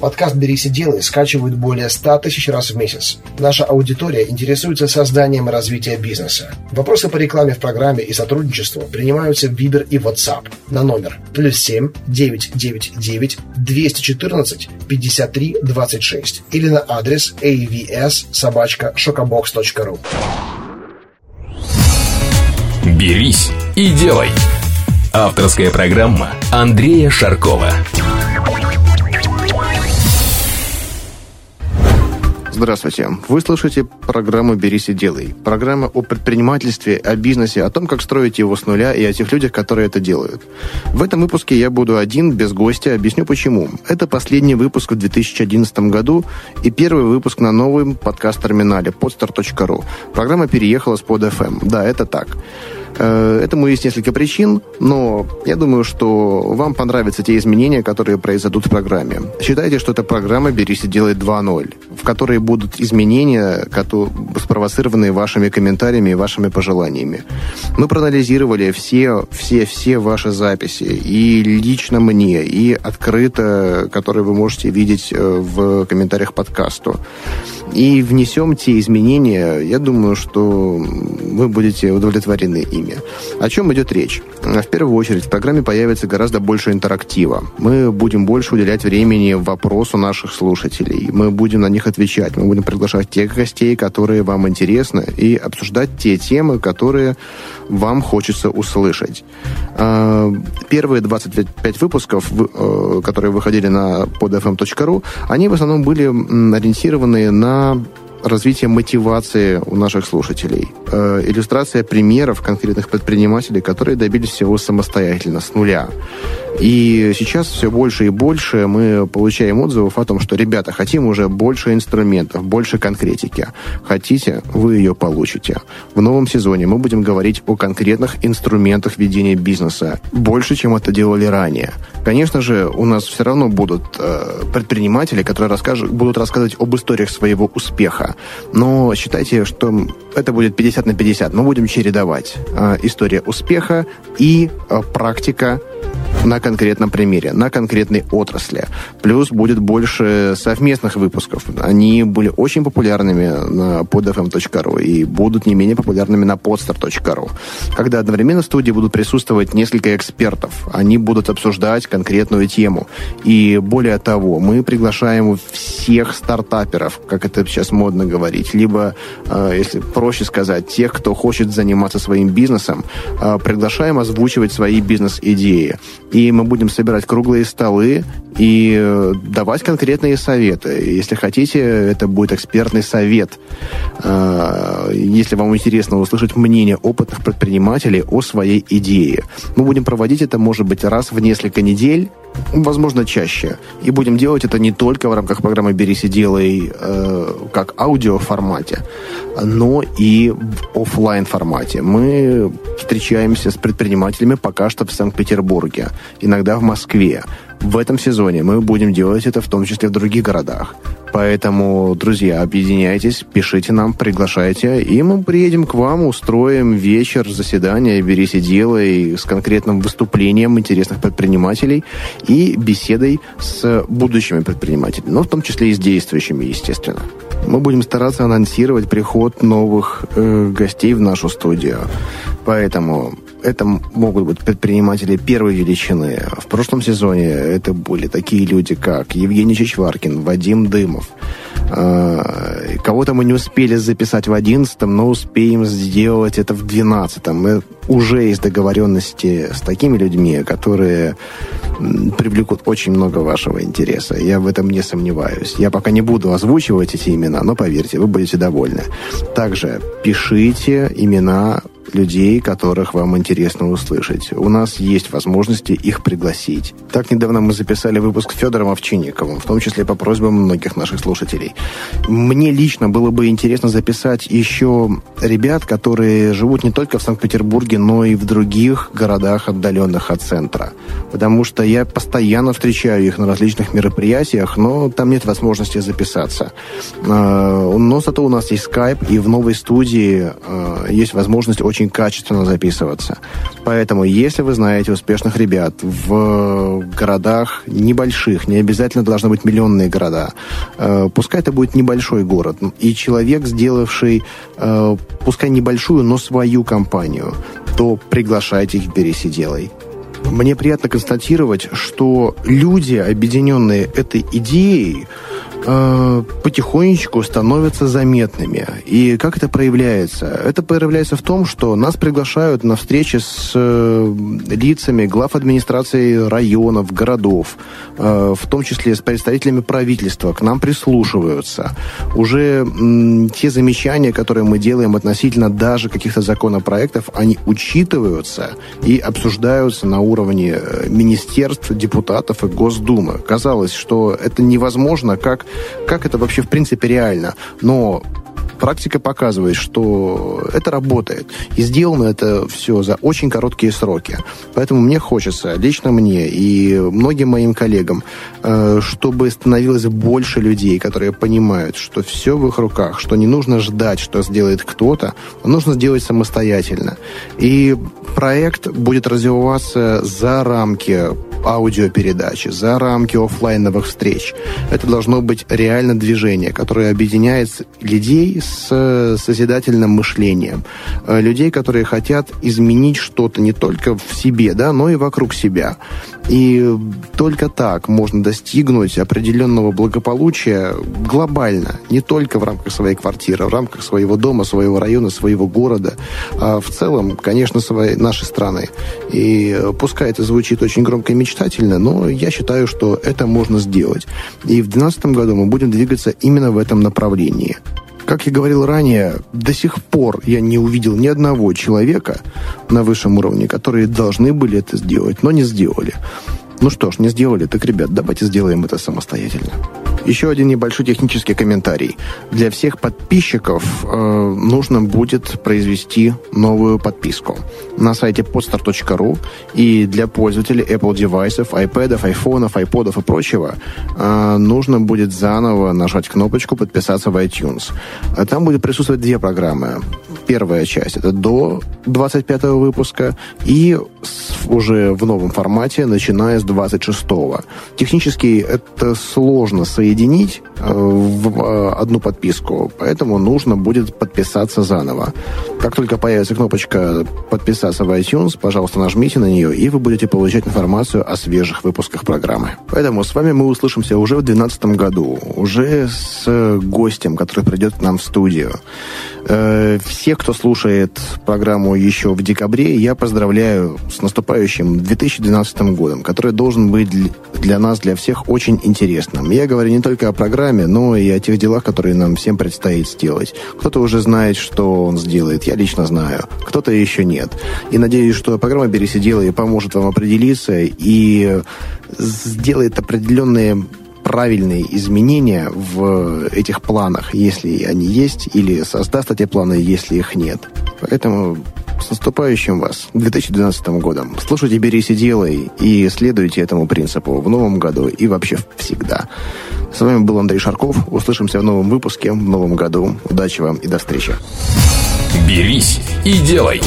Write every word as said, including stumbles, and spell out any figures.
Подкаст «Берись и делай» скачивают более ста тысяч раз в месяц. Наша аудитория интересуется созданием и развитием бизнеса. Вопросы по рекламе в программе и сотрудничеству принимаются в Viber и WhatsApp на номер плюс семь девятьсот девяносто девять двести четырнадцать пятьдесят три двадцать шесть или на адрес avs собачка шокобокс точка ру. «Берись и делай». Авторская программа Андрея Шаркова. Здравствуйте. Вы слушаете программу «Берись и делай». Программа о предпринимательстве, о бизнесе, о том, как строить его с нуля и о тех людях, которые это делают. В этом выпуске я буду один, без гостя. Объясню почему. Это последний выпуск в две тысячи одиннадцатом году и первый выпуск на новом подкаст-терминале подстар точка ру. Программа переехала с PodFM. Да, это так. Этому есть несколько причин, но я думаю, что вам понравятся те изменения, которые произойдут в программе. Считайте, что это программа «Берись и делай два ноль», в которой будут изменения, спровоцированные вашими комментариями и вашими пожеланиями. Мы проанализировали все, все, все ваши записи, и лично мне, и открыто, которые вы можете видеть в комментариях к подкасту. И внесем те изменения, я думаю, что вы будете удовлетворены ими. О чем идет речь? В первую очередь, в программе появится гораздо больше интерактива. Мы будем больше уделять времени вопросу наших слушателей. Мы будем на них отвечать. Мы будем приглашать тех гостей, которые вам интересны, и обсуждать те темы, которые вам хочется услышать. Первые двадцать пять выпусков, которые выходили на подфм точка ру, они в основном были ориентированы на развитие мотивации у наших слушателей. Э, иллюстрация примеров конкретных предпринимателей, которые добились всего самостоятельно, с нуля. И сейчас все больше и больше мы получаем отзывов о том, что, ребята, хотим уже больше инструментов, больше конкретики. Хотите, вы ее получите. В новом сезоне мы будем говорить о конкретных инструментах ведения бизнеса. Больше, чем это делали ранее. Конечно же, у нас все равно будут э, предприниматели, которые расскажут, будут рассказывать об историях своего успеха. Но считайте, что это будет пятьдесят на пятьдесят. Мы будем чередовать э, история успеха и э, практика на конкретном примере, на конкретной отрасли. Плюс будет больше совместных выпусков. Они были очень популярными на подфм точка ру и будут не менее популярными на подстар точка ру, когда одновременно в студии будут присутствовать несколько экспертов. Они будут обсуждать конкретную тему. И более того, мы приглашаем всех стартаперов, как это сейчас модно говорить, либо, если проще сказать, тех, кто хочет заниматься своим бизнесом, приглашаем озвучивать свои бизнес-идеи. И мы будем собирать круглые столы и давать конкретные советы. Если хотите, это будет экспертный совет. Если вам интересно услышать мнение опытных предпринимателей о своей идее. Мы будем проводить это, может быть, раз в несколько недель, возможно, чаще. И будем делать это не только в рамках программы «Берись и делай» э, как аудиоформате, но и в офлайн-формате. Мы встречаемся с предпринимателями пока что в Санкт-Петербурге, иногда в Москве. В этом сезоне мы будем делать это в том числе в других городах. Поэтому, друзья, объединяйтесь, пишите нам, приглашайте, и мы приедем к вам, устроим вечер заседания «Берись и делай» с конкретным выступлением интересных предпринимателей и беседой с будущими предпринимателями, но в том числе и с действующими, естественно. Мы будем стараться анонсировать приход новых э, гостей в нашу студию. Поэтому это могут быть предприниматели первой величины. В прошлом сезоне это были такие люди, как Евгений Чичваркин, Вадим Дымов. Э, кого-то мы не успели записать в одиннадцатом, но успеем сделать это в двенадцатом. Мы уже есть договоренности с такими людьми, которые привлекут очень много вашего интереса. Я в этом не сомневаюсь. Я пока не буду озвучивать эти имена, но поверьте, вы будете довольны. Также пишите имена людей, которых вам интересно услышать. У нас есть возможности их пригласить. Так, недавно мы записали выпуск с Федором Овчинниковым, в том числе по просьбам многих наших слушателей. Мне лично было бы интересно записать еще ребят, которые живут не только в Санкт-Петербурге, но и в других городах, отдаленных от центра. Потому что я постоянно встречаю их на различных мероприятиях, но там нет возможности записаться. Но зато у нас есть скайп, и в новой студии есть возможность очень очень качественно записываться. Поэтому, если вы знаете успешных ребят в городах небольших, не обязательно должны быть миллионные города, пускай это будет небольшой город, и человек, сделавший, пускай небольшую, но свою компанию, то приглашайте их в «Берись и делай». Мне приятно констатировать, что люди, объединенные этой идеей, потихонечку становятся заметными. И как это проявляется? Это проявляется в том, что нас приглашают на встречи с лицами глав администрации районов, городов, в том числе с представителями правительства, к нам прислушиваются. Уже те замечания, которые мы делаем относительно даже каких-то законопроектов, они учитываются и обсуждаются на уровне министерств, депутатов и Госдумы. Казалось, что это невозможно, как Как это вообще в принципе реально? Но практика показывает, что это работает. И сделано это все за очень короткие сроки. Поэтому мне хочется, лично мне и многим моим коллегам, чтобы становилось больше людей, которые понимают, что все в их руках, что не нужно ждать, что сделает кто-то, а нужно сделать самостоятельно. И проект будет развиваться за рамки аудиопередачи, за рамки офлайновых встреч. Это должно быть реально движение, которое объединяет людей с созидательным мышлением. Людей, которые хотят изменить что-то не только в себе, да, но и вокруг себя. И только так можно достигнуть определенного благополучия глобально, не только в рамках своей квартиры, в рамках своего дома, своего района, своего города, а в целом, конечно, своей, нашей страны. И пускай это звучит очень громко и мечтательно, но я считаю, что это можно сделать. И в две тысячи двенадцатом году мы будем двигаться именно в этом направлении. Как я говорил ранее, до сих пор я не увидел ни одного человека на высшем уровне, которые должны были это сделать, но не сделали. Ну что ж, не сделали, так, ребят, давайте сделаем это самостоятельно. Еще один небольшой технический комментарий. Для всех подписчиков э, нужно будет произвести новую подписку на сайте подстар точка ру, и для пользователей Apple девайсов, iPad'ов, iPhone'ов, iPod'ов и прочего э, нужно будет заново нажать кнопочку «Подписаться в iTunes». Там будет присутствовать две программы. Первая часть – это до двадцать пятого выпуска, и с, уже в новом формате, начиная с двадцать шестого. Технически это сложно соединить э, в э, одну подписку, поэтому нужно будет подписаться заново. Как только появится кнопочка «Подписаться в iTunes», пожалуйста, нажмите на нее, и вы будете получать информацию о свежих выпусках программы. Поэтому с вами мы услышимся уже в две тысячи двенадцатом году, уже с э, гостем, который придет к нам в студию. Э, все, кто слушает программу еще в декабре, я поздравляю с наступающим две тысячи двенадцатым годом, который должен быть для нас, для всех, очень интересным. Я говорю не только о программе, но и о тех делах, которые нам всем предстоит сделать. Кто-то уже знает, что он сделает, я лично знаю, кто-то еще нет. И надеюсь, что программа «Берись и делай» поможет вам определиться и сделает определенные правильные изменения в этих планах, если они есть, или создаст эти планы, если их нет. Поэтому с наступающим вас две тысячи двенадцатым годом. Слушайте «Берись и делай» и следуйте этому принципу в новом году и вообще всегда. С вами был Андрей Шарков. Услышимся в новом выпуске, в новом году. Удачи вам и до встречи. «Берись и делай».